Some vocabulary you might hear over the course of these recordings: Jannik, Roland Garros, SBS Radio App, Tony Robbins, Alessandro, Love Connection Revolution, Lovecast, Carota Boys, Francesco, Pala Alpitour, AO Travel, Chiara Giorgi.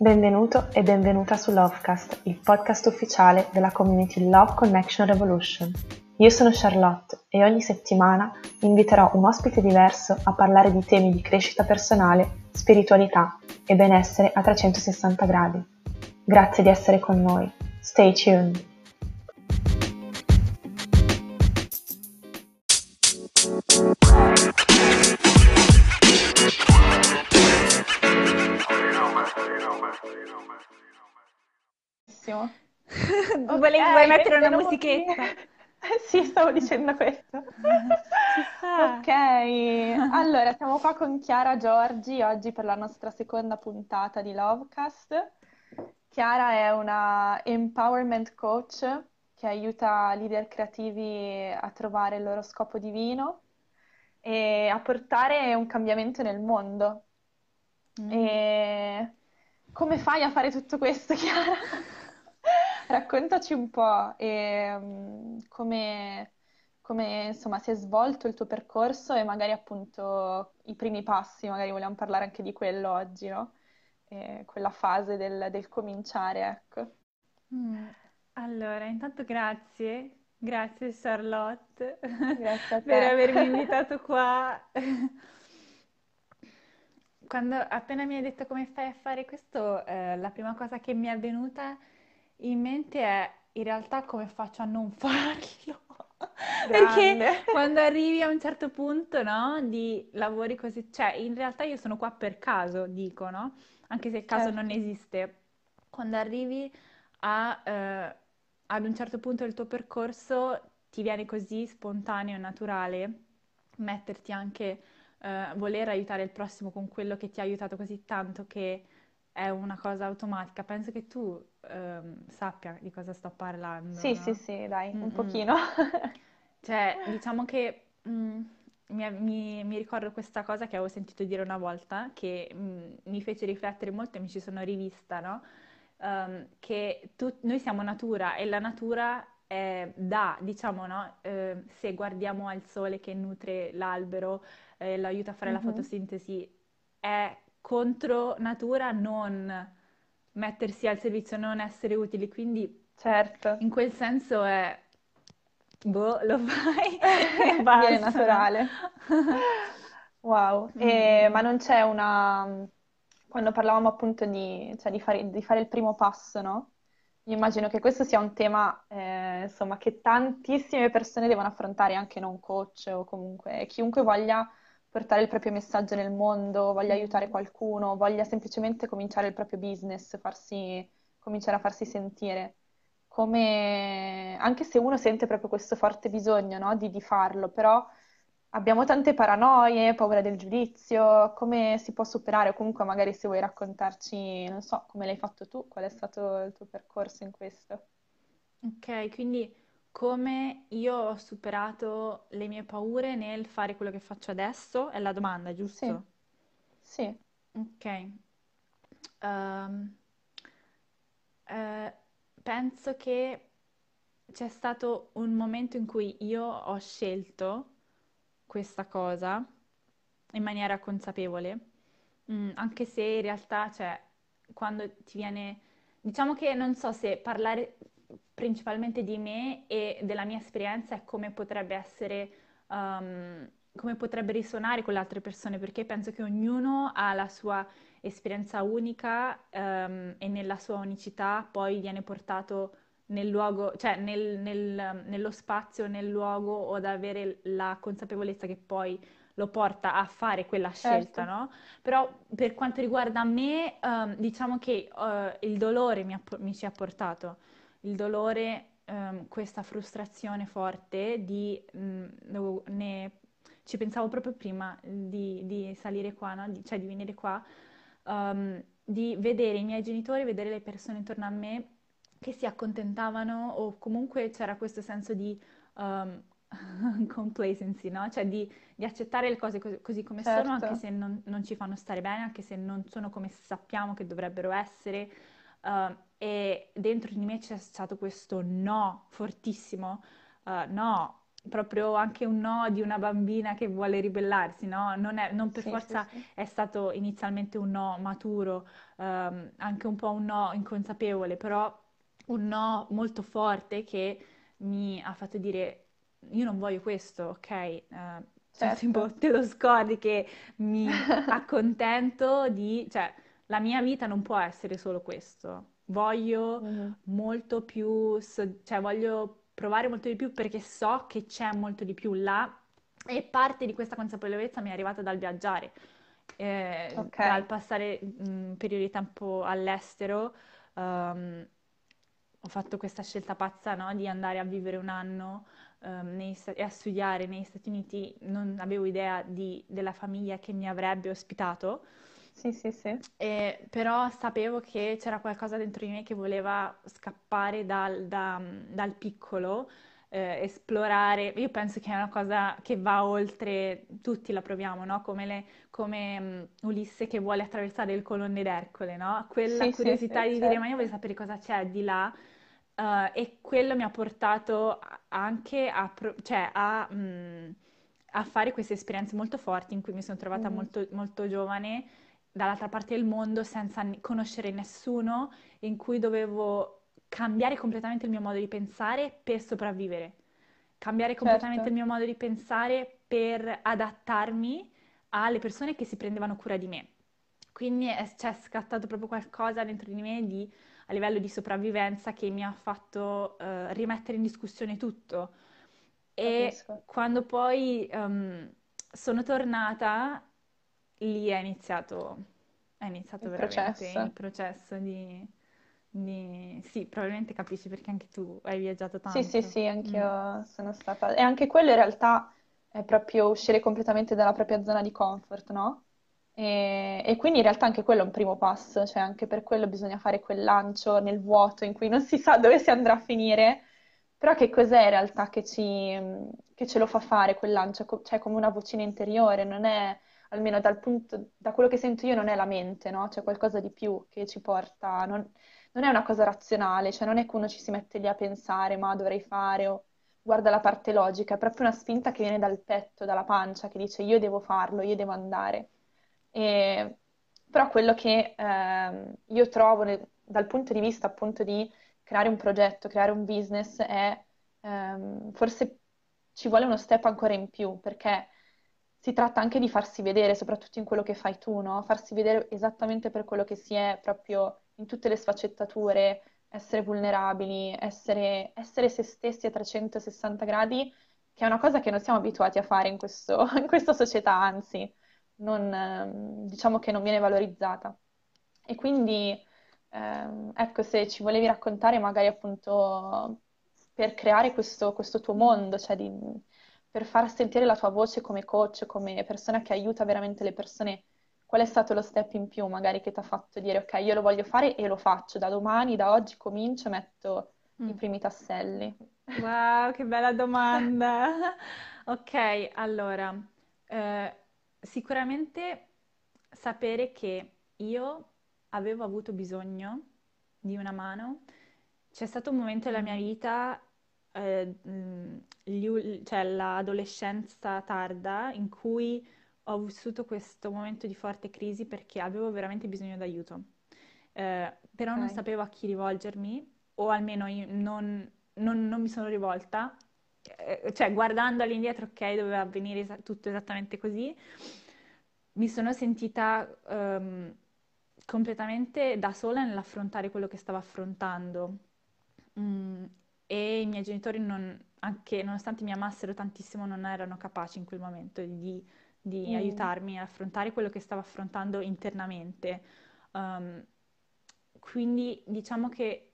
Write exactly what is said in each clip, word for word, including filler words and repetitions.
Benvenuto e benvenuta su Lovecast, il podcast ufficiale della community Love Connection Revolution. Io sono Charlotte e ogni settimana inviterò un ospite diverso a parlare di temi di crescita personale, spiritualità e benessere a trecentosessanta gradi. Grazie di essere con noi. Stay tuned! Volevi, okay, vuoi mettere una musichetta? Sì, stavo dicendo questo. Ok, allora siamo qua con Chiara Giorgi oggi per la nostra seconda puntata di Lovecast. Chiara è una empowerment coach che aiuta leader creativi a trovare il loro scopo divino e a portare un cambiamento nel mondo. Mm. E come fai a fare tutto questo, Chiara? Raccontaci un po' e, um, come, come insomma si è svolto il tuo percorso e magari appunto i primi passi, magari vogliamo parlare anche di quello oggi, no? E quella fase del, del cominciare, ecco. Mm. Allora, intanto grazie, grazie Charlotte, grazie a te per avermi invitato qua. Quando appena mi hai detto come fai a fare questo, eh, la prima cosa che mi è venuta in mente è in realtà come faccio a non farlo, perché quando arrivi a un certo punto, no, di lavori così, cioè in realtà io sono qua per caso, dico, no, anche se il caso certo non esiste, quando arrivi a eh, ad un certo punto del tuo percorso ti viene così spontaneo e naturale metterti anche eh, voler aiutare il prossimo con quello che ti ha aiutato così tanto, che è una cosa automatica. Penso che tu ehm, sappia di cosa sto parlando. Sì, no? Sì, sì, dai, mm-mm, un pochino. Cioè, diciamo che mm, mi, mi, mi ricordo questa cosa che avevo sentito dire una volta, che mm, mi fece riflettere molto e mi ci sono rivista, no? Um, che tu, noi siamo natura e la natura è, dà, diciamo, no? Eh, se guardiamo al sole che nutre l'albero, eh, lo aiuta a fare mm-hmm. la fotosintesi, è contro natura non mettersi al servizio, non essere utili, quindi certo, in quel senso è boh, lo fai e basta. È naturale. Wow. Mm. E, ma non c'è una, quando parlavamo appunto di, cioè, di, fare, di fare il primo passo, no? Io immagino che questo sia un tema eh, insomma che tantissime persone devono affrontare, anche non coach o comunque chiunque voglia portare il proprio messaggio nel mondo, voglia aiutare qualcuno, voglia semplicemente cominciare il proprio business, farsi, cominciare a farsi sentire. Come, anche se uno sente proprio questo forte bisogno, no, di, di farlo, però abbiamo tante paranoie, paura del giudizio, come si può superare? O comunque magari se vuoi raccontarci, non so, come l'hai fatto tu, qual è stato il tuo percorso in questo. Ok, quindi come io ho superato le mie paure nel fare quello che faccio adesso? È la domanda, giusto? Sì. Sì. Ok. Um, eh, penso che c'è stato un momento in cui io ho scelto questa cosa in maniera consapevole, mm, anche se in realtà, cioè, quando ti viene... Diciamo che non so se parlare principalmente di me e della mia esperienza è come potrebbe essere, um, come potrebbe risuonare con le altre persone, perché penso che ognuno ha la sua esperienza unica um, e nella sua unicità poi viene portato nel luogo, cioè nel, nel, nello spazio, nel luogo, o ad avere la consapevolezza che poi lo porta a fare quella scelta, certo, no? Però per quanto riguarda me, um, diciamo che uh, il dolore mi, ha, mi ci ha portato. Il dolore, um, questa frustrazione forte di, mh, ne, ci pensavo proprio prima di, di salire qua, no? Di, cioè di venire qua, um, di vedere i miei genitori, vedere le persone intorno a me che si accontentavano, o comunque c'era questo senso di um, complacency, no? Cioè di, di accettare le cose così, così come certo sono, anche se non, non ci fanno stare bene, anche se non sono come sappiamo che dovrebbero essere. Uh, e dentro di me c'è stato questo no fortissimo, uh, no, proprio anche un no di una bambina che vuole ribellarsi, no? Non, è, non per sì, forza sì, sì. È stato inizialmente un no maturo, ehm, anche un po' un no inconsapevole, però un no molto forte che mi ha fatto dire io non voglio questo, ok? Eh, certo. Tipo, te lo scordi che mi accontento di... cioè, la mia vita non può essere solo questo. Voglio mm-hmm. molto più... cioè, voglio provare molto di più perché so che c'è molto di più là, e parte di questa consapevolezza mi è arrivata dal viaggiare, eh, okay. dal passare un periodo di tempo all'estero. Um, ho fatto questa scelta pazza, no? Di andare a vivere un anno um, nei, e a studiare negli Stati Uniti. Non avevo idea di, della famiglia che mi avrebbe ospitato. Sì, sì, sì. E, però sapevo che c'era qualcosa dentro di me che voleva scappare dal, da, dal piccolo, eh, esplorare. Io penso che è una cosa che va oltre, tutti la proviamo, no? Come, le, come um, Ulisse che vuole attraversare il colonne d'Ercole, no? Quella sì, curiosità sì, sì, di certo. dire, ma io voglio sapere cosa c'è di là. Uh, e quello mi ha portato anche a... Pro- cioè a mh, a fare queste esperienze molto forti in cui mi sono trovata mm. molto, molto giovane dall'altra parte del mondo senza conoscere nessuno, in cui dovevo cambiare completamente il mio modo di pensare per sopravvivere, cambiare completamente certo. il mio modo di pensare per adattarmi alle persone che si prendevano cura di me. Quindi c'è cioè, scattato proprio qualcosa dentro di me di, a livello di sopravvivenza, che mi ha fatto uh, rimettere in discussione tutto. E Capisco. Quando poi um, sono tornata, lì è iniziato, è iniziato il veramente processo. il processo di, di... Sì, probabilmente capisci perché anche tu hai viaggiato tanto. Sì, sì, sì, anch'io mm. sono stata... E anche quello in realtà è proprio uscire completamente dalla propria zona di comfort, no? E, e quindi in realtà anche quello è un primo passo, cioè anche per quello bisogna fare quel lancio nel vuoto in cui non si sa dove si andrà a finire. Però che cos'è in realtà che, ci, che ce lo fa fare quel lancio? Cioè come una vocina interiore, non è, almeno dal punto, da quello che sento io, non è la mente, no? C'è qualcosa di più che ci porta, non, non è una cosa razionale, cioè non è che uno ci si mette lì a pensare ma dovrei fare o guarda la parte logica, è proprio una spinta che viene dal petto, dalla pancia, che dice io devo farlo, io devo andare. E, però quello che eh, io trovo nel, dal punto di vista appunto di creare un progetto, creare un business, è ehm, forse ci vuole uno step ancora in più, perché si tratta anche di farsi vedere, soprattutto in quello che fai tu, no? Farsi vedere esattamente per quello che si è, proprio in tutte le sfaccettature, essere vulnerabili, essere, essere se stessi a trecentosessanta gradi, che è una cosa che non siamo abituati a fare in, questo, in questa società, anzi, non, diciamo che non viene valorizzata. E quindi... Eh, ecco, se ci volevi raccontare magari appunto per creare questo, questo tuo mondo, cioè di, per far sentire la tua voce come coach, come persona che aiuta veramente le persone, qual è stato lo step in più magari che ti ha fatto dire ok, io lo voglio fare e lo faccio, da domani, da oggi comincio, metto mm. i primi tasselli? Wow, che bella domanda! Ok, allora, eh, sicuramente sapere che io avevo avuto bisogno di una mano. C'è stato un momento della mia vita, eh, gli, cioè l'adolescenza tarda, in cui ho vissuto questo momento di forte crisi perché avevo veramente bisogno d'aiuto. Eh, però okay. non sapevo a chi rivolgermi, o almeno io non, non, non mi sono rivolta. Eh, cioè, guardando all'indietro, ok, doveva avvenire es- tutto esattamente così. Mi sono sentita... Um, completamente da sola nell'affrontare quello che stavo affrontando, mm, e i miei genitori, non, anche nonostante mi amassero tantissimo, non erano capaci in quel momento di, di mm. aiutarmi ad affrontare quello che stavo affrontando internamente. Um, quindi diciamo che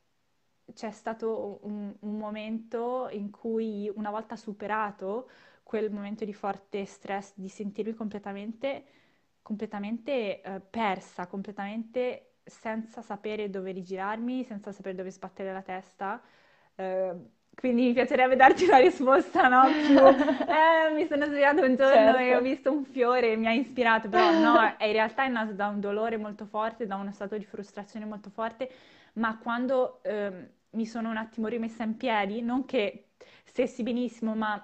c'è stato un, un momento in cui, una volta superato quel momento di forte stress, di sentirmi completamente... completamente eh, persa, completamente senza sapere dove rigirarmi, senza sapere dove sbattere la testa. Eh, quindi mi piacerebbe darti una risposta, no? Più, eh, mi sono svegliata un giorno certo. e ho visto un fiore e mi ha ispirato, però no, è in realtà è nato da un dolore molto forte, da uno stato di frustrazione molto forte, ma quando eh, mi sono un attimo rimessa in piedi, non che stessi benissimo, ma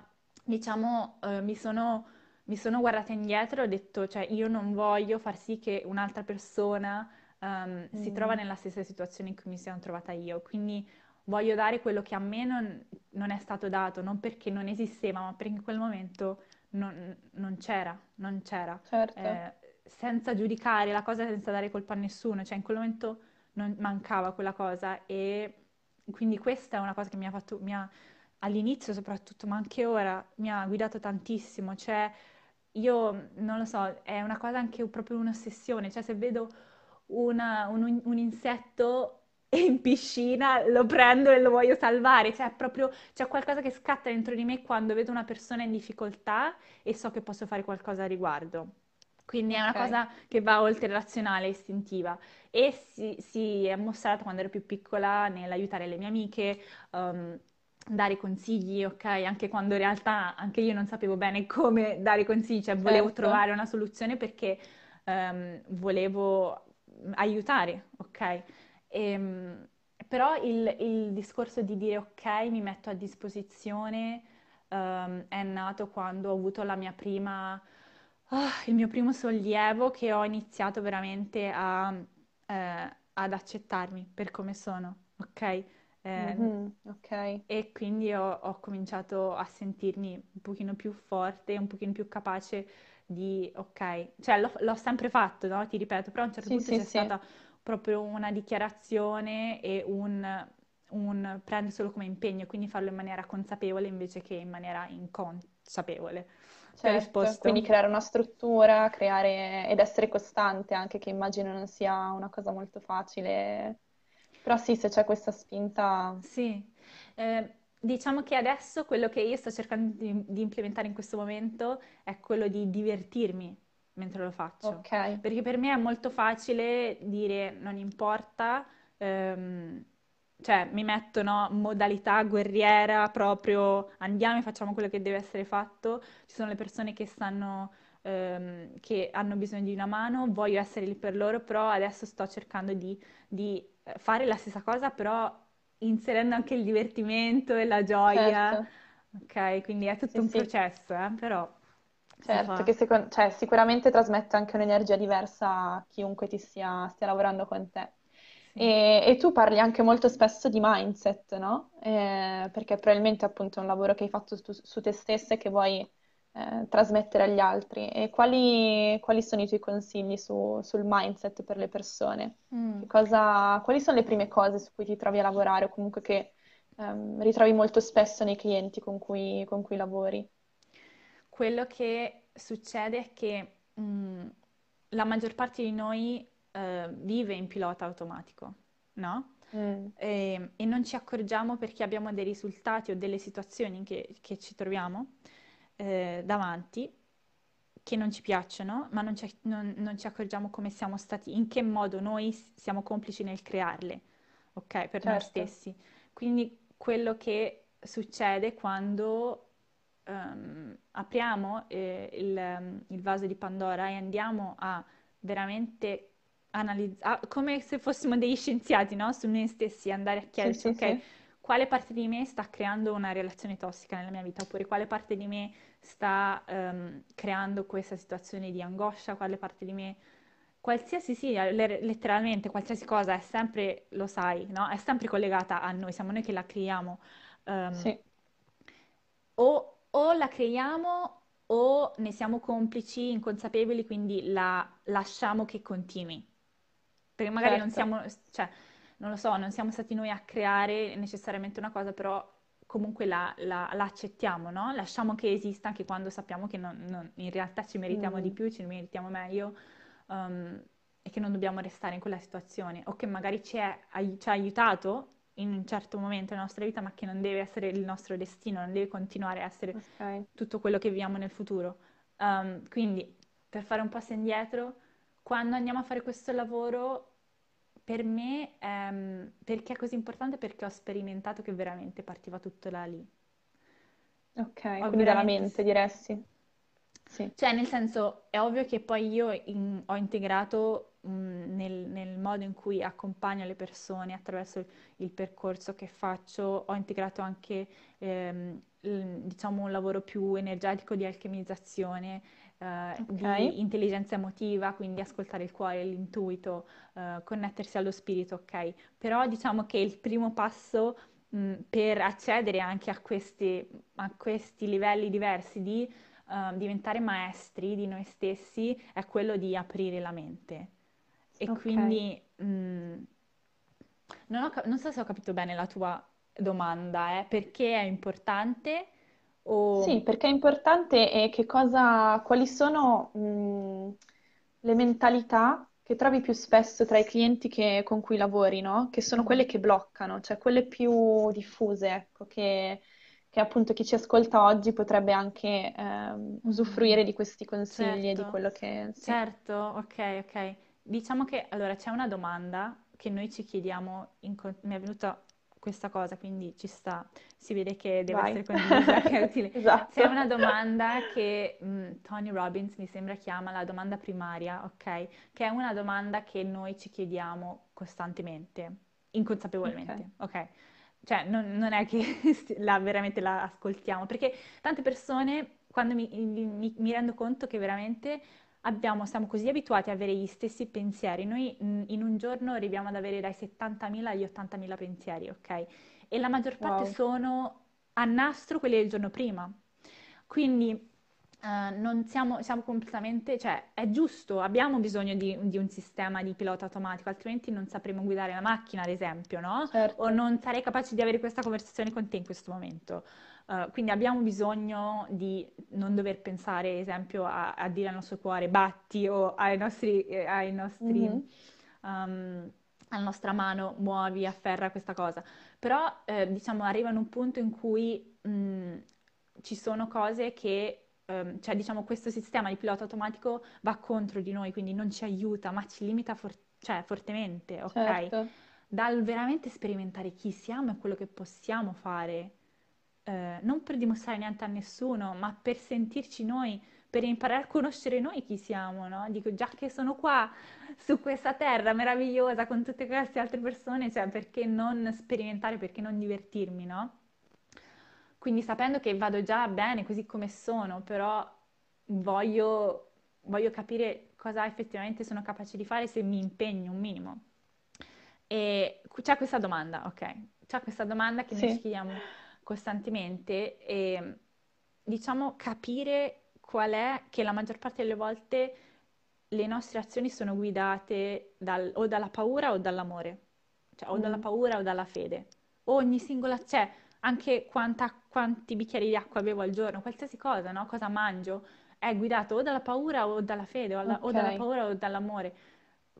diciamo, eh, mi sono, mi sono guardata indietro e ho detto, cioè, io non voglio far sì che un'altra persona ehm, si trova Mm. nella stessa situazione in cui mi sono trovata io, quindi voglio dare quello che a me non, non è stato dato, non perché non esisteva, ma perché in quel momento non, non c'era, non c'era. Certo. Eh, senza giudicare la cosa, senza dare colpa a nessuno, cioè in quel momento non mancava quella cosa, e quindi questa è una cosa che mi ha fatto, mi ha, all'inizio soprattutto, ma anche ora, mi ha guidato tantissimo, cioè io non lo so, è una cosa anche proprio un'ossessione, cioè se vedo una, un, un insetto in piscina lo prendo e lo voglio salvare, cioè proprio c'è qualcosa che scatta dentro di me quando vedo una persona in difficoltà e so che posso fare qualcosa a riguardo. Quindi è una Ok. cosa che va oltre razionale e istintiva. E si, si è mostrata quando ero più piccola nell'aiutare le mie amiche, ehm, dare consigli, ok? Anche quando in realtà anche io non sapevo bene come dare consigli, cioè volevo Certo. trovare una soluzione perché ehm, volevo aiutare, ok? Ehm, però il, il discorso di dire ok, mi metto a disposizione ehm, è nato quando ho avuto la mia prima... Ah, il mio primo sollievo, che ho iniziato veramente a, eh, ad accettarmi per come sono, ok? Eh, Mm-hmm, ok. E quindi ho, ho cominciato a sentirmi un pochino più forte, un pochino più capace di, ok, cioè l'ho, l'ho sempre fatto, no? Ti ripeto, però a un certo Sì, punto sì, c'è sì. stata proprio una dichiarazione e un, un prenderselo come impegno, quindi farlo in maniera consapevole invece che in maniera inconsapevole. Ti ho Certo, quindi risposto. creare una struttura, creare ed essere costante anche, che immagino non sia una cosa molto facile, però sì, se c'è questa spinta, Sì, eh, diciamo che adesso quello che io sto cercando di, di implementare in questo momento è quello di divertirmi mentre lo faccio, ok, perché per me è molto facile dire non importa, ehm, cioè mi metto, no, modalità guerriera, proprio andiamo e facciamo quello che deve essere fatto, ci sono le persone che stanno, ehm, che hanno bisogno di una mano, voglio essere lì per loro, però adesso sto cercando di, di fare la stessa cosa, però inserendo anche il divertimento e la gioia, certo, ok? Quindi è tutto sì, un sì, processo, eh, però si certo, fa. che seco- cioè, sicuramente trasmette anche un'energia diversa a chiunque ti stia, stia lavorando con te. Sì. E, e tu parli anche molto spesso di mindset, no? Eh, perché probabilmente appunto è un lavoro che hai fatto tu- su te stessa e che vuoi eh, trasmettere agli altri. E quali, quali sono i tuoi consigli su- sul mindset per le persone? Mm. Che cosa- quali sono le prime cose su cui ti trovi a lavorare o comunque che ehm, ritrovi molto spesso nei clienti con cui, con cui lavori? Quello che succede è che mh, la maggior parte di noi eh, vive in pilota automatico, no? Mm, E, e non ci accorgiamo perché abbiamo dei risultati o delle situazioni che, che ci troviamo eh, davanti che non ci piacciono, ma non ci, non- non ci accorgiamo come siamo stati, in che modo noi s- siamo complici nel crearle, ok? Per noi certo, stessi. Quindi quello che succede quando ehm, apriamo eh, il, ehm, il vaso di Pandora e andiamo a veramente analizzare, come se fossimo degli scienziati, no? Su noi stessi, andare a sì, chiederci, sì, ok, sì, quale parte di me sta creando una relazione tossica nella mia vita, oppure quale parte di me sta ehm, creando questa situazione di angoscia, quale parte di me, qualsiasi sia, le- letteralmente qualsiasi cosa è sempre, lo sai, no? È sempre collegata a noi, siamo noi che la creiamo. Ehm, sì, o, o la creiamo o ne siamo complici, inconsapevoli, quindi la lasciamo che continui. Perché magari non certo, siamo, cioè, non lo so, non siamo stati noi a creare necessariamente una cosa, però comunque la, la- la accettiamo, no? Lasciamo che esista anche quando sappiamo che non- non- in realtà ci meritiamo di Mm, più, ci meritiamo meglio, ehm, e che non dobbiamo restare in quella situazione, o che magari ci, è- ai- ci ha aiutato in un certo momento della nostra vita, ma che non deve essere il nostro destino, non deve continuare a essere ok, tutto quello che viviamo nel futuro. Ehm, quindi, per fare un passo indietro, quando andiamo a fare questo lavoro, per me, ehm, perché è così importante? Perché ho sperimentato che veramente partiva tutto da lì. ok, Ho quindi dalla veramente... mente diresti, sì. Cioè, nel senso, è ovvio che poi io in- ho integrato mh, nel, nel modo in cui accompagno le persone attraverso il percorso che faccio, ho integrato anche l- diciamo un lavoro più energetico di alchemizzazione, eh, Ok, di intelligenza emotiva, quindi ascoltare il cuore, l'intuito, eh, connettersi allo spirito, ok? Però diciamo che il primo passo, mh, per accedere anche a questi, a questi livelli diversi di eh, diventare maestri di noi stessi è quello di aprire la mente. E ok. quindi mh, non ho cap- non so se ho capito bene la tua domanda, eh, perché è importante Sì, o... perché è importante è che cosa, quali sono mh, le mentalità che trovi più spesso tra i clienti che- con cui lavori, no? Che sono quelle che bloccano, cioè quelle più diffuse, ecco, che, che appunto chi ci ascolta oggi potrebbe anche ehm, Mhm. usufruire di questi consigli e di Certo, quello che... Sì, certo, ok, ok. Diciamo che allora c'è una domanda che noi ci chiediamo, in con- mi è venuta questa cosa, quindi ci sta, si vede che deve vai. essere condivisa, che è utile. C'è Esatto. una domanda che mh, Tony Robbins mi sembra chiama la domanda primaria, ok? Che è una domanda che noi ci chiediamo costantemente, Ok, inconsapevolmente, ok? Cioè non, non è che la, veramente la ascoltiamo, perché tante persone, quando mi, mi- mi rendo conto che veramente abbiamo, siamo così abituati ad avere gli stessi pensieri, noi mh, in un giorno arriviamo ad avere dai settantamila agli ottantamila pensieri, ok? E la maggior parte wow. sono a nastro quelli del giorno prima. Quindi eh, non siamo, siamo completamente, cioè è giusto, abbiamo bisogno di, di un sistema di pilota automatico, altrimenti non sapremo guidare la macchina, ad esempio, no? O Certo, non sarei capace di avere questa conversazione con te in questo momento. Eh, quindi abbiamo bisogno di non dover pensare, ad esempio, a, a dire al nostro cuore batti o ai nostri, eh, ai nostri, Mhm. ehm, alla nostra mano muovi, afferra questa cosa. Però, eh, diciamo, arrivano un punto in cui mh, ci sono cose che, ehm, cioè, diciamo, questo sistema di pilota automatico va contro di noi, quindi non ci aiuta, ma ci limita for- cioè, fortemente, ok? certo. Dal veramente sperimentare chi siamo e quello che possiamo fare, eh, non per dimostrare niente a nessuno, ma per sentirci noi, per imparare a conoscere noi chi siamo, no? Dico, già che sono qua su questa terra meravigliosa con tutte queste altre persone, cioè perché non sperimentare, perché non divertirmi, no? Quindi sapendo che vado già bene così come sono, però voglio, voglio capire cosa effettivamente sono capace di fare se mi impegno un minimo. E cu- c'è questa domanda, ok? C'è questa domanda che noi ci Sì. chiediamo costantemente e diciamo capire qual è che la maggior parte delle volte le nostre azioni sono guidate dal- o dalla paura o dall'amore, cioè o dalla Mm. paura o dalla fede. Ogni singola, cioè anche quanta- quanti bicchieri di acqua bevo al giorno, qualsiasi cosa, no? Cosa mangio, è guidato o dalla paura o dalla fede, o, alla- o dalla Ok. paura o dall'amore.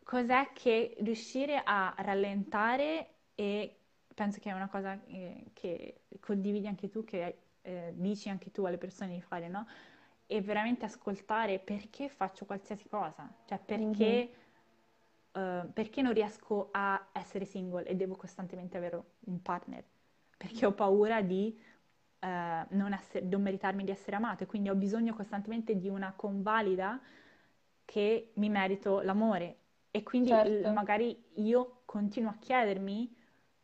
Cos'è che riuscire a rallentare e penso che è una cosa eh, che condividi anche tu, che eh, dici anche tu alle persone di fare, no? E veramente ascoltare perché faccio qualsiasi cosa, cioè Mhm. perché, eh, perché non riesco a essere single e devo costantemente avere un partner, perché ho paura di eh, non, esse- non meritarmi di essere amato e quindi ho bisogno costantemente di una convalida che mi merito l'amore e quindi l- Certo. magari io continuo a chiedermi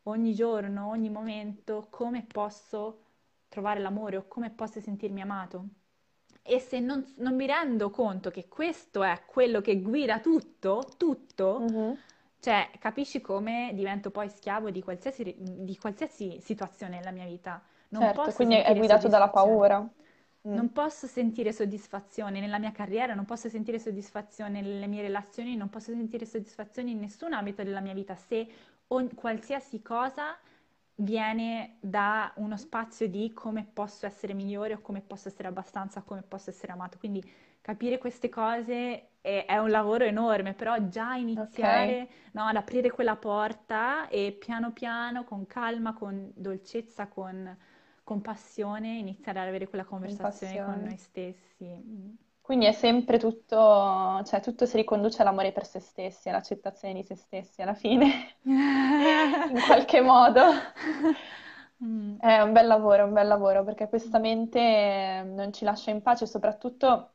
ogni giorno, ogni momento come posso trovare l'amore o come posso sentirmi amato. E se non, non mi rendo conto che questo è quello che guida tutto, tutto, Mhm. cioè capisci come divento poi schiavo di qualsiasi, ri- di qualsiasi situazione nella mia vita. Non Certo, posso quindi è sentire guidato dalla soddisfazione. paura. Mm. Non posso sentire soddisfazione nella mia carriera, non posso sentire soddisfazione nelle mie relazioni, non posso sentire soddisfazione in nessun ambito della mia vita se ogn- qualsiasi cosa viene da uno spazio di come posso essere migliore o come posso essere abbastanza, come posso essere amato. Quindi capire queste cose è, è un lavoro enorme, però già Ok, iniziare, no, ad aprire quella porta e piano piano, con calma, con dolcezza, con con passione, iniziare ad avere quella con conversazione con noi passione. stessi. Mm. Quindi è sempre tutto, cioè tutto si riconduce all'amore per se stessi, all'accettazione di se stessi alla fine, in qualche modo. Mm. È un bel lavoro, un bel lavoro, perché questa mente eh, non ci lascia in pace, soprattutto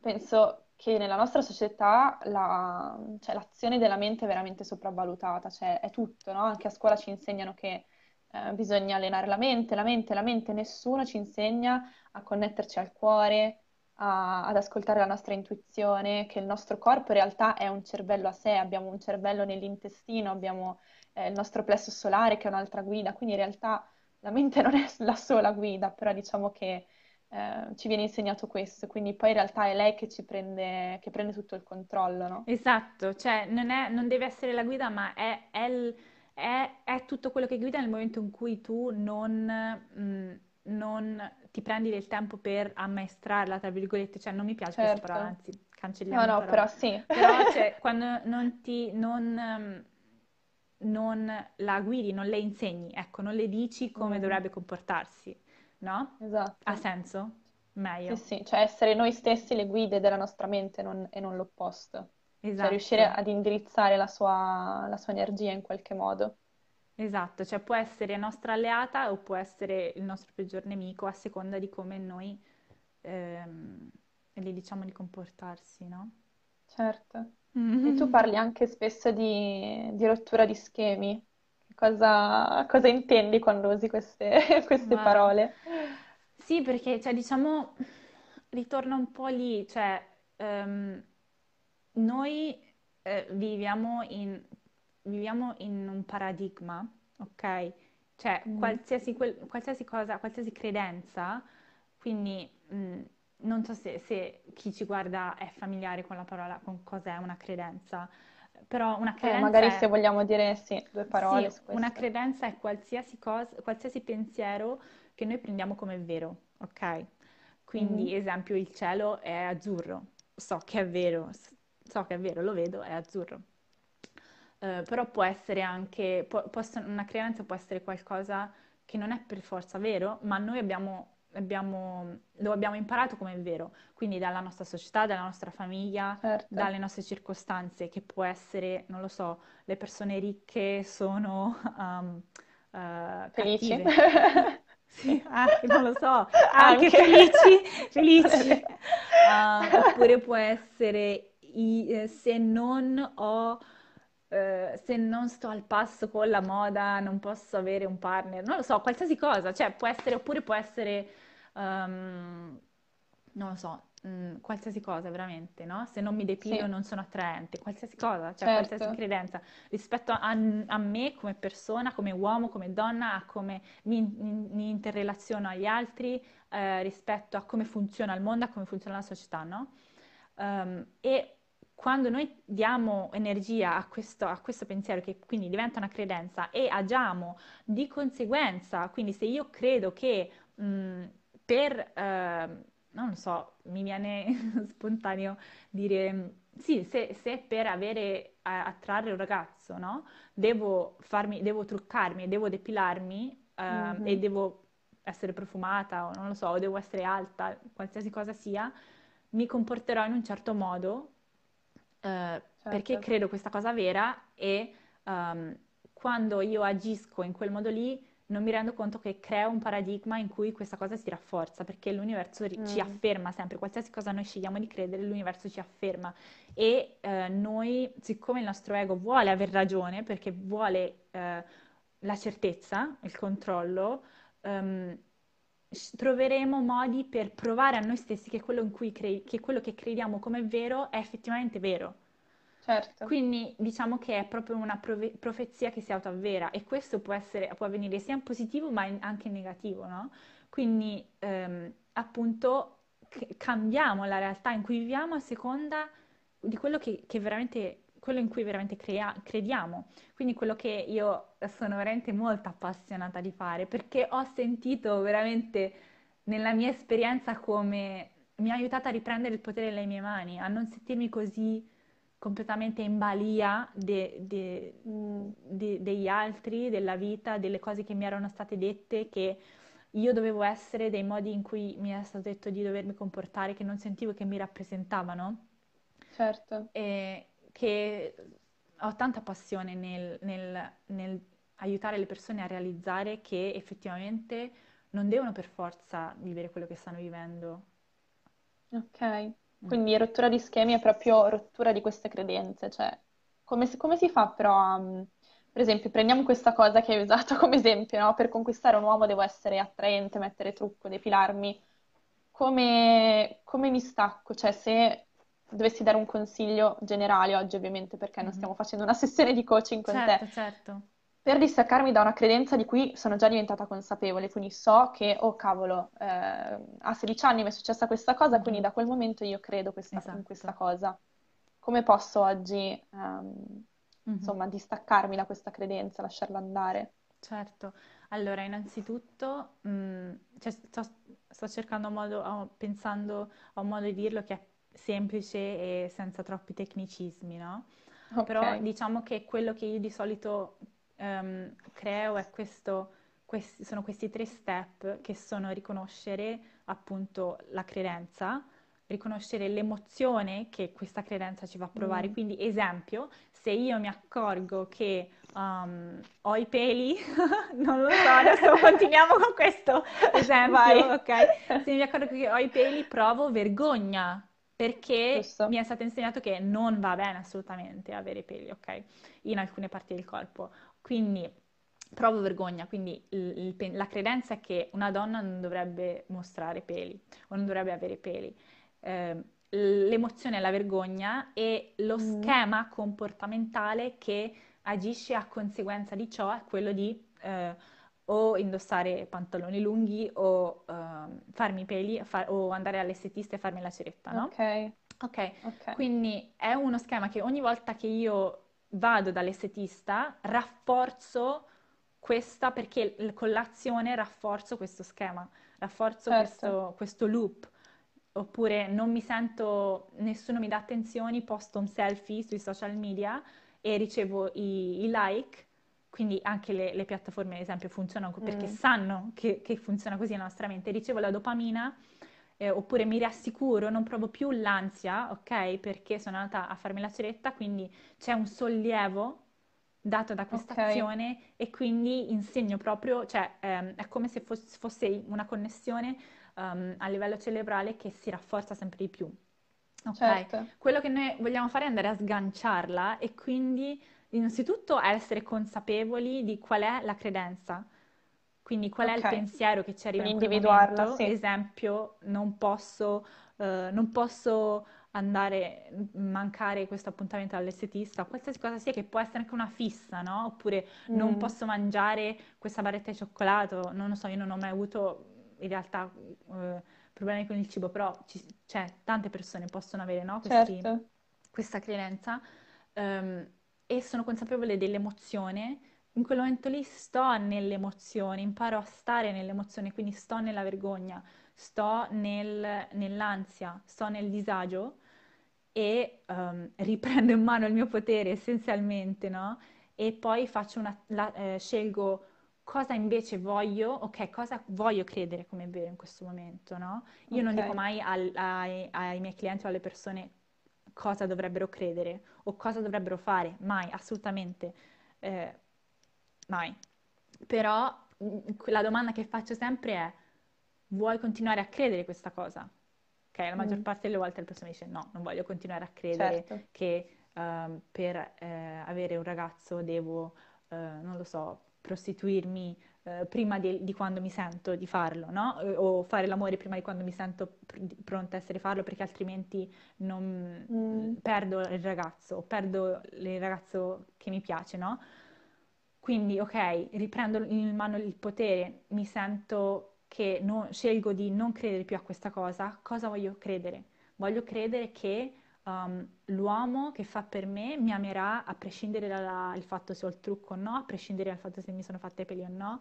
penso che nella nostra società la- cioè, l'azione della mente è veramente sopravvalutata, cioè è tutto, no? Anche a scuola ci insegnano che eh, bisogna allenare la mente, la mente, la mente, nessuno ci insegna a connetterci al cuore, a, ad ascoltare la nostra intuizione, che il nostro corpo in realtà è un cervello a sé, abbiamo un cervello nell'intestino, abbiamo eh, il nostro plesso solare che è un'altra guida, quindi in realtà la mente non è la sola guida, però diciamo che Eh, ci viene insegnato questo, quindi poi in realtà è lei che ci prende, che prende tutto il controllo, no? Esatto, cioè non, è, non deve essere la guida, ma è, è, il, è, è tutto quello che guida nel momento in cui tu non, mh, non ti prendi del tempo per ammaestrarla, tra virgolette, cioè non mi piace certo. questa parola, anzi cancelliamo no, no, però sì. Però cioè, quando non ti... non, non la guidi, non le insegni, ecco, non le dici come mm. dovrebbe comportarsi. No? Esatto. Ha senso? Meglio. Sì, sì, cioè essere noi stessi le guide della nostra mente non, e non l'opposto. Esatto. Cioè riuscire ad indirizzare la sua, la sua energia in qualche modo. Esatto, cioè può essere nostra alleata o può essere il nostro peggior nemico a seconda di come noi ehm, le diciamo di comportarsi, no? Certo. Mm-hmm. E tu parli anche spesso di, di rottura di schemi. Cosa, cosa intendi quando usi queste, queste wow. parole? Sì, perché cioè, diciamo, ritorna un po' lì, cioè um, noi eh, viviamo, in, viviamo in un paradigma, ok? Cioè mm. qualsiasi, quel, qualsiasi cosa, qualsiasi credenza, quindi mh, non so se, se chi ci guarda è familiare con la parola, con cos'è una credenza. Però una credenza eh, magari è... se vogliamo dire sì, due parole sì, su questo. Una credenza è qualsiasi cosa, qualsiasi pensiero che noi prendiamo come vero, ok? Quindi, mm-hmm. esempio, il cielo è azzurro, so che è vero, so che è vero, lo vedo, è azzurro. Uh, però può essere anche, può, possono, una credenza può essere qualcosa che non è per forza vero, ma noi abbiamo, abbiamo, lo abbiamo imparato come vero, quindi dalla nostra società, dalla nostra famiglia, certo. dalle nostre circostanze, che può essere, non lo so, le persone ricche sono um, uh, felici, sì, anche, non lo so, anche, anche. felici, felici. Uh, oppure può essere i, se non ho Uh, se non sto al passo con la moda non posso avere un partner, non lo so, qualsiasi cosa, cioè può essere, oppure può essere um, non lo so, mh, qualsiasi cosa veramente, no? Se non mi depilo sì. non sono attraente, qualsiasi cosa, cioè certo. qualsiasi credenza rispetto a, a me come persona, come uomo, come donna, a come mi, mi, mi interrelaziono agli altri, eh, rispetto a come funziona il mondo, a come funziona la società, no? Um, e quando noi diamo energia a questo, a questo pensiero, che quindi diventa una credenza, e agiamo di conseguenza, quindi se io credo che mh, per, eh, non so, mi viene spontaneo dire, sì, se, se per avere, a, attrarre un ragazzo, no? Devo farmi, devo truccarmi, devo depilarmi eh, mm-hmm. e devo essere profumata, o non lo so, o devo essere alta, qualsiasi cosa sia, mi comporterò in un certo modo, Uh, certo. perché credo questa cosa vera, e um, quando io agisco in quel modo lì non mi rendo conto che creo un paradigma in cui questa cosa si rafforza, perché l'universo mm. ci afferma sempre, qualsiasi cosa noi scegliamo di credere l'universo ci afferma, e uh, noi, siccome il nostro ego vuole aver ragione perché vuole uh, la certezza, il controllo, um, troveremo modi per provare a noi stessi che quello, in cui cre- che quello che crediamo come vero è effettivamente vero. Certo. Quindi diciamo che è proprio una prove- profezia che si autoavvera, e questo può, essere, può avvenire sia in positivo ma in- anche in negativo, no? Quindi ehm, appunto c- cambiamo la realtà in cui viviamo a seconda di quello che, che veramente... quello in cui veramente crea- crediamo, quindi quello che io sono veramente molto appassionata di fare, perché ho sentito veramente nella mia esperienza come mi ha aiutata a riprendere il potere nelle mie mani, a non sentirmi così completamente in balia de- de- de- degli altri, della vita, delle cose che mi erano state dette, che io dovevo essere, dei modi in cui mi è stato detto di dovermi comportare, che non sentivo che mi rappresentavano. Certo. E- che ho tanta passione nel, nel, nel aiutare le persone a realizzare che effettivamente non devono per forza vivere quello che stanno vivendo. Ok, quindi rottura di schemi è proprio rottura di queste credenze, cioè come, come si fa però a, Per esempio, prendiamo questa cosa che hai usato come esempio, no? Per conquistare un uomo devo essere attraente, mettere trucco, depilarmi. Come, come mi stacco? Cioè, se dovessi dare un consiglio generale oggi, ovviamente, perché non stiamo facendo una sessione di coaching con certo, te. Certo. Per distaccarmi da una credenza di cui sono già diventata consapevole, quindi so che, oh cavolo, eh, a sedici anni mi è successa questa cosa, mm-hmm. quindi da quel momento io credo questa, esatto. in questa cosa. Come posso oggi, um, mm-hmm. insomma, distaccarmi da questa credenza, lasciarla andare? Certo. Allora, innanzitutto, mh, cioè, sto, sto cercando un modo, oh, pensando a un modo di dirlo che è semplice e senza troppi tecnicismi, no? Okay. Però diciamo che quello che io di solito um, creo è questo, questi, sono questi tre step che sono riconoscere appunto la credenza, riconoscere l'emozione che questa credenza ci fa provare, mm. quindi esempio, se io mi accorgo che um, ho i peli, non lo so, adesso continuiamo con questo esempio, vai. Ok? Se mi accorgo che ho i peli provo vergogna, perché Giusto. Mi è stato insegnato che non va bene assolutamente avere peli, ok? In alcune parti del corpo, quindi provo vergogna, quindi il, il, la credenza è che una donna non dovrebbe mostrare peli, o non dovrebbe avere peli. L'emozione è la vergogna e lo mm. schema comportamentale che agisce a conseguenza di ciò è quello di eh, o indossare pantaloni lunghi o eh, farmi i peli far, o andare all'estetista e farmi la ceretta, no? Okay. Okay. Ok, quindi è uno schema che ogni volta che io vado dall'estetista rafforzo questa, perché con l'azione rafforzo questo schema, rafforzo certo. questo, questo loop. Oppure non mi sento, nessuno mi dà attenzioni, posto un selfie sui social media e ricevo i, i like, quindi anche le, le piattaforme ad esempio funzionano perché mm. sanno che, che funziona così la nostra mente, ricevo la dopamina, eh, oppure mi rassicuro, non provo più l'ansia, ok? Perché sono andata a farmi la ceretta, quindi c'è un sollievo dato da questa okay. azione e quindi insegno proprio, cioè ehm, è come se fosse, fosse una connessione Um, a livello cerebrale che si rafforza sempre di più. Ok, certo. Quello che noi vogliamo fare è andare a sganciarla e quindi innanzitutto essere consapevoli di qual è la credenza, quindi qual okay. è il pensiero che ci arriva in quel momento. Sì. Esempio, non posso, eh, non posso andare, mancare questo appuntamento all'estetista, qualsiasi cosa sia, che può essere anche una fissa, no? Oppure mm. non posso mangiare questa barretta di cioccolato, non lo so, io non ho mai avuto in realtà eh, problemi con il cibo, però ci, cioè, tante persone possono avere, no? Questi, certo. questa credenza um, e sono consapevole dell'emozione, in quel momento lì sto nell'emozione, imparo a stare nell'emozione, quindi sto nella vergogna, sto nel, nell'ansia, sto nel disagio e um, riprendo in mano il mio potere essenzialmente, no? E poi faccio una, la, eh, scelgo cosa invece voglio, ok, cosa voglio credere come è vero in questo momento, no? Io okay. non dico mai al, ai, ai miei clienti o alle persone cosa dovrebbero credere o cosa dovrebbero fare, mai, assolutamente, eh, mai. Però la domanda che faccio sempre è, vuoi continuare a credere questa cosa? Ok, la maggior mm. parte delle volte le persone dice no, non voglio continuare a credere certo. che uh, per uh, avere un ragazzo devo, uh, non lo so, prostituirmi eh, prima di, di quando mi sento di farlo, no? O fare l'amore prima di quando mi sento pr- pronta a essere farlo, perché altrimenti non mm. perdo il ragazzo, o perdo il ragazzo che mi piace, no? Quindi, ok, riprendo in mano il potere, mi sento che non, scelgo di non credere più a questa cosa. Cosa voglio credere? Voglio credere che Um, l'uomo che fa per me mi amerà a prescindere dal fatto se ho il trucco o no, a prescindere dal fatto se mi sono fatta i peli o no,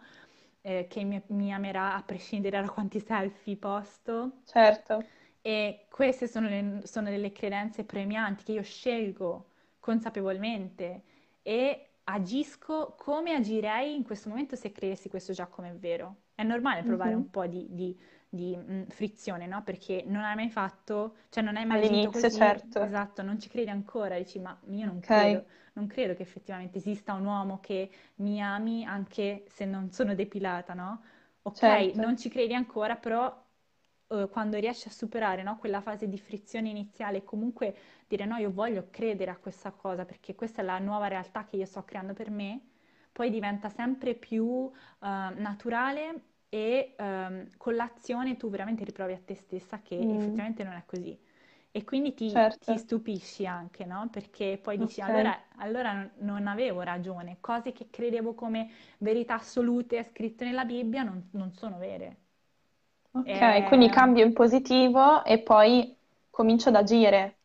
eh, che mi, mi amerà a prescindere da quanti selfie posto. Certo. E queste sono, le, sono delle credenze premianti che io scelgo consapevolmente e agisco come agirei in questo momento se credessi questo già come è vero. È normale provare mm-hmm. un po' di... di di mh, frizione, no? Perché non hai mai fatto, cioè non hai mai agito così, certo. esatto, non ci credi ancora, dici ma io non, okay. credo, non credo che effettivamente esista un uomo che mi ami anche se non sono depilata, no? Ok, certo. non ci credi ancora, però eh, quando riesci a superare, no? quella fase di frizione iniziale, comunque dire no, io voglio credere a questa cosa perché questa è la nuova realtà che io sto creando per me, poi diventa sempre più uh, naturale e um, con l'azione tu veramente riprovi a te stessa che mm. effettivamente non è così. E quindi ti, certo. ti stupisci anche, no? Perché poi dici, okay. allora, allora non avevo ragione, cose che credevo come verità assolute scritte nella Bibbia non, non sono vere. Ok, e... quindi cambio in positivo e poi comincio ad agire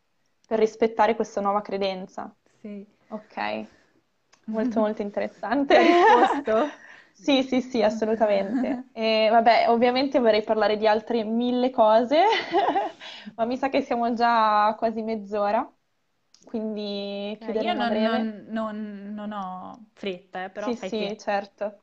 per rispettare questa nuova credenza. Sì. Ok, molto molto interessante. Sì, sì, sì, assolutamente. E vabbè, ovviamente vorrei parlare di altre mille cose, ma mi sa che siamo già quasi mezz'ora, quindi chiuderemo a breve. Io non, non, non ho fretta, eh, però sì, fai sì, te. Certo.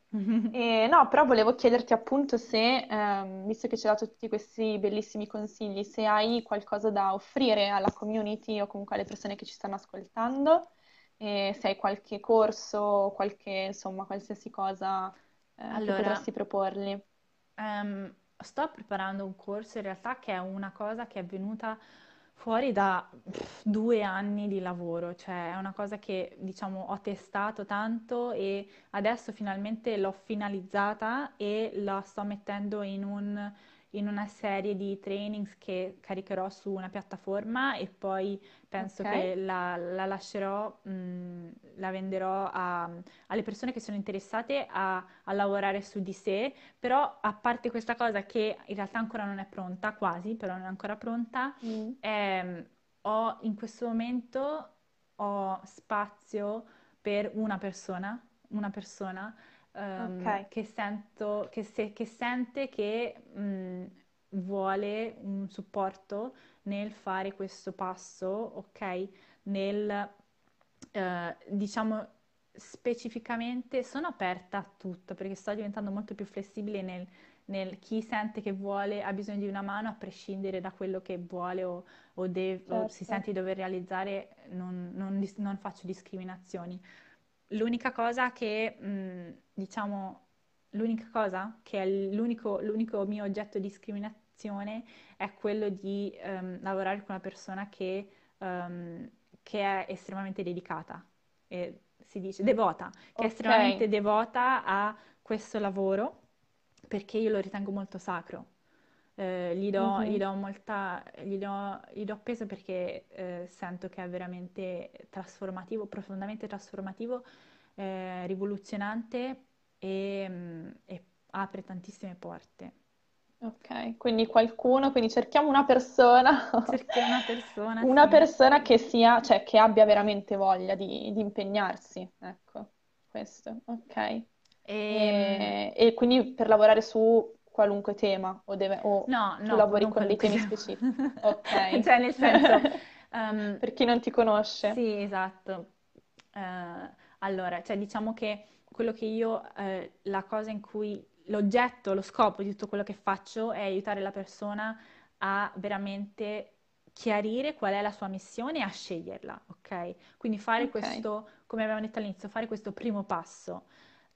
E, no, però volevo chiederti appunto se, ehm, visto che ci hai dato tutti questi bellissimi consigli, se hai qualcosa da offrire alla community o comunque alle persone che ci stanno ascoltando. E se hai qualche corso, qualche, insomma, qualsiasi cosa eh, allora, che potresti proporli. Um, sto preparando un corso in realtà che è una cosa che è venuta fuori da pff, due anni di lavoro, cioè è una cosa che diciamo ho testato tanto e adesso finalmente l'ho finalizzata e la sto mettendo in un... in una serie di trainings che caricherò su una piattaforma e poi penso okay. che la, la lascerò, mh, la venderò a, alle persone che sono interessate a, a lavorare su di sé, però a parte questa cosa che in realtà ancora non è pronta, quasi, però non è ancora pronta, mm. ehm, ho in questo momento ho spazio per una persona, una persona, Um, okay. che, sento, che, se, che sente che mh, vuole un supporto nel fare questo passo, ok? Nel, eh, diciamo, specificamente sono aperta a tutto perché sto diventando molto più flessibile nel, nel chi sente che vuole, ha bisogno di una mano a prescindere da quello che vuole o, o, deve, certo. o si sente di dover realizzare, non, non, non faccio discriminazioni. L'unica cosa che, mh, diciamo, l'unica cosa che è l'unico, l'unico mio oggetto di discriminazione è quello di um, lavorare con una persona che, um, che è estremamente dedicata, e si dice devota, che okay. è estremamente devota a questo lavoro, perché io lo ritengo molto sacro. Eh, gli, do, mm-hmm. gli do molta, gli do, gli do peso perché eh, sento che è veramente trasformativo, profondamente trasformativo, eh, rivoluzionante e, e apre tantissime porte. Ok, quindi qualcuno, quindi cerchiamo una persona, cerchiamo una persona, una sì. persona che sia, cioè che abbia veramente voglia di, di impegnarsi, ecco, questo, ok. E... E, e quindi per lavorare su qualunque tema o, deve, o no, tu no, lavori con dei temi specifici. Ok. Cioè nel senso... Um, per chi non ti conosce. Sì, esatto. Uh, allora, cioè diciamo che quello che io, uh, la cosa in cui l'oggetto, lo scopo di tutto quello che faccio è aiutare la persona a veramente chiarire qual è la sua missione e a sceglierla, ok? Quindi fare okay. questo, come abbiamo detto all'inizio, fare questo primo passo.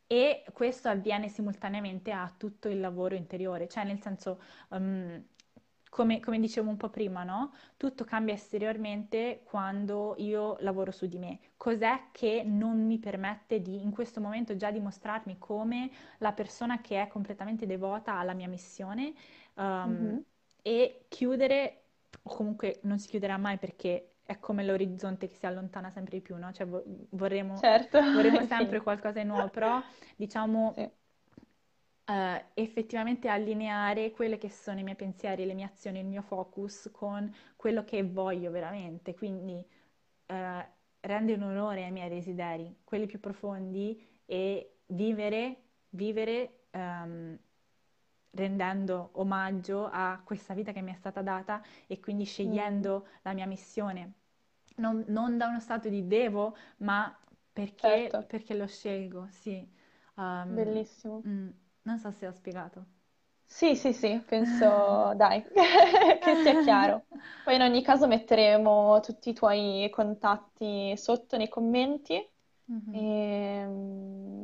E questo avviene simultaneamente a tutto il lavoro interiore, cioè nel senso, um, come, come dicevo un po' prima, no? Tutto cambia esteriormente quando io lavoro su di me. Cos'è che non mi permette di, in questo momento, già dimostrarmi come la persona che è completamente devota alla mia missione, um, mm-hmm. e chiudere, o comunque non si chiuderà mai perché... è come l'orizzonte che si allontana sempre di più, no? Cioè vorremmo, certo. vorremmo sempre sì. qualcosa di nuovo, però diciamo sì. uh, effettivamente allineare quelli che sono i miei pensieri, le mie azioni, il mio focus con quello che voglio veramente, quindi uh, rendere un onore ai miei desideri, quelli più profondi, e vivere, vivere um, rendendo omaggio a questa vita che mi è stata data e quindi scegliendo mm. la mia missione. Non, non da uno stato di devo, ma perché, certo. perché lo scelgo, sì. Um, Bellissimo. Mm, non so se ho spiegato. Sì, sì, sì, penso, dai, che sia chiaro. Poi in ogni caso metteremo tutti i tuoi contatti sotto nei commenti. Mm-hmm.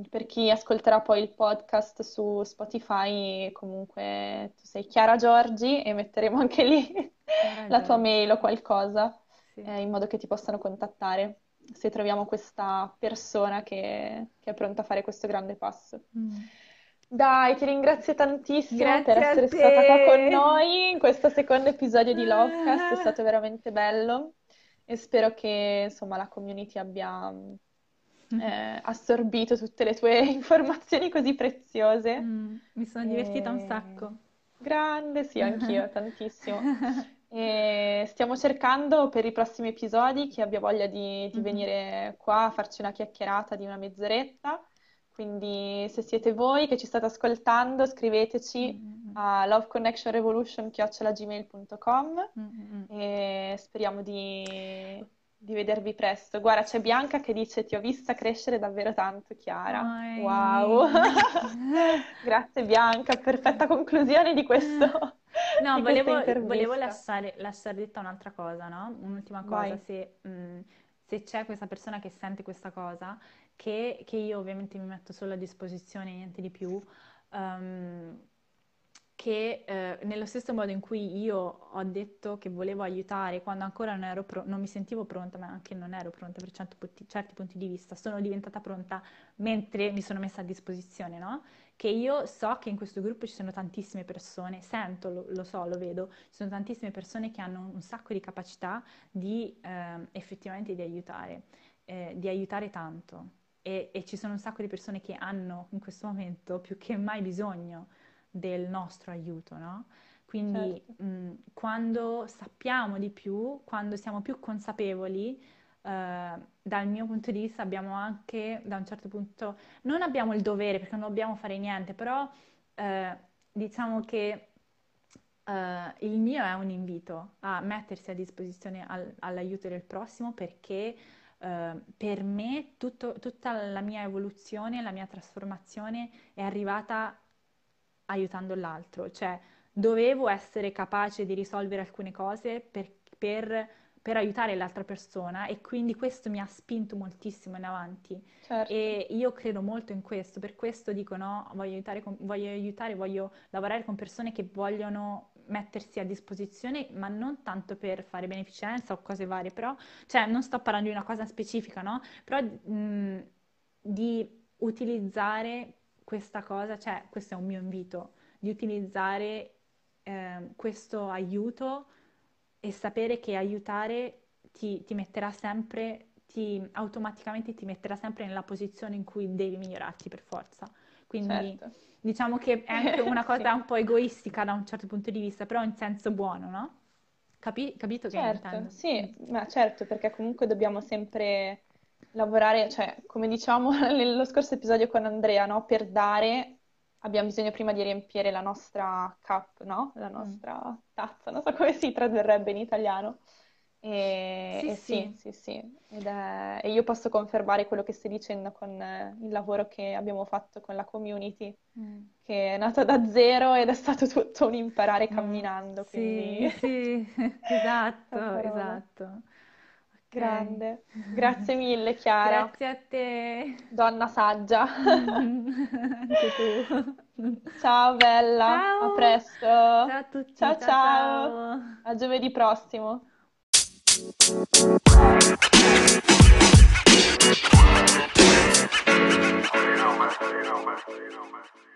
E per chi ascolterà poi il podcast su Spotify, comunque tu sei Chiara Giorgi e metteremo anche lì Chiara la tua mail o qualcosa sì. eh, in modo che ti possano contattare. se troviamo questa persona che, che è pronta a fare questo grande passo. Mm. Dai, ti ringrazio tantissimo Grazie per essere stata qua con noi in questo secondo episodio di Lovecast, è stato veramente bello e spero che insomma la community abbia eh, assorbito tutte le tue informazioni così preziose. Mm, mi sono divertita e... un sacco. Grande, sì, anch'io, tantissimo. E stiamo cercando per i prossimi episodi chi abbia voglia di, di mm-hmm. venire qua a farci una chiacchierata di una mezz'oretta. Quindi se siete voi che ci state ascoltando, scriveteci mm-hmm. a love connection revolution chiocciola gmail punto com mm-hmm. e speriamo di, di vedervi presto. Guarda, c'è Bianca che dice: ti ho vista crescere davvero tanto, Chiara. Noi. Wow! Grazie Bianca, perfetta conclusione di questo. No, di volevo, volevo lasciare, lasciare detta un'altra cosa, no? Un'ultima cosa, se, mh, se c'è questa persona che sente questa cosa, che, che io ovviamente mi metto solo a disposizione, niente di più, um, che eh, nello stesso modo in cui io ho detto che volevo aiutare quando ancora non, ero pro- non mi sentivo pronta, ma anche non ero pronta per certi punti, certi punti di vista, sono diventata pronta mentre mi sono messa a disposizione, no? Che io so che in questo gruppo ci sono tantissime persone, sento, lo, lo so, lo vedo, ci sono tantissime persone che hanno un sacco di capacità di eh, effettivamente di aiutare, eh, di aiutare tanto e, e ci sono un sacco di persone che hanno in questo momento più che mai bisogno del nostro aiuto, no? Quindi certo. mh, quando sappiamo di più, quando siamo più consapevoli, eh, dal mio punto di vista abbiamo anche, da un certo punto, non abbiamo il dovere perché non dobbiamo fare niente, però eh, diciamo che eh, il mio è un invito a mettersi a disposizione al, all'aiuto del prossimo, perché Uh, per me tutto, tutta la mia evoluzione, la mia trasformazione è arrivata aiutando l'altro, cioè dovevo essere capace di risolvere alcune cose per, per, per aiutare l'altra persona e quindi questo mi ha spinto moltissimo in avanti. Certo. E io credo molto in questo, per questo dico no, voglio aiutare, voglio aiutare, voglio lavorare con persone che vogliono mettersi a disposizione, ma non tanto per fare beneficenza o cose varie, però, cioè non sto parlando di una cosa specifica, no? Però mh, di utilizzare questa cosa, cioè questo è un mio invito, di utilizzare eh, questo aiuto e sapere che aiutare ti, ti metterà sempre, ti automaticamente ti metterà sempre nella posizione in cui devi migliorarti per forza. Quindi certo. diciamo che è anche una cosa sì. un po' egoistica da un certo punto di vista, però in senso buono, no? Capi- capito che certo, intendo? Sì, ma certo, perché comunque dobbiamo sempre lavorare, cioè come diciamo nello scorso episodio con Andrea, no? Per dare abbiamo bisogno prima di riempire la nostra cup, no? La nostra mm. tazza, non so come si tradurrebbe in italiano. E sì, e sì, sì, sì, sì. Ed è... e io posso confermare quello che stai dicendo con il lavoro che abbiamo fatto con la community, mm. che è nata da zero ed è stato tutto un imparare camminando. Mm. Quindi... Sì, sì, esatto, esatto. Okay. Grande. Grazie mille, Chiara. Grazie a te. Donna saggia. Mm. Anche tu. Ciao, bella. Ciao. A presto. Ciao a tutti. Ciao, ciao. ciao. A giovedì prossimo. You know,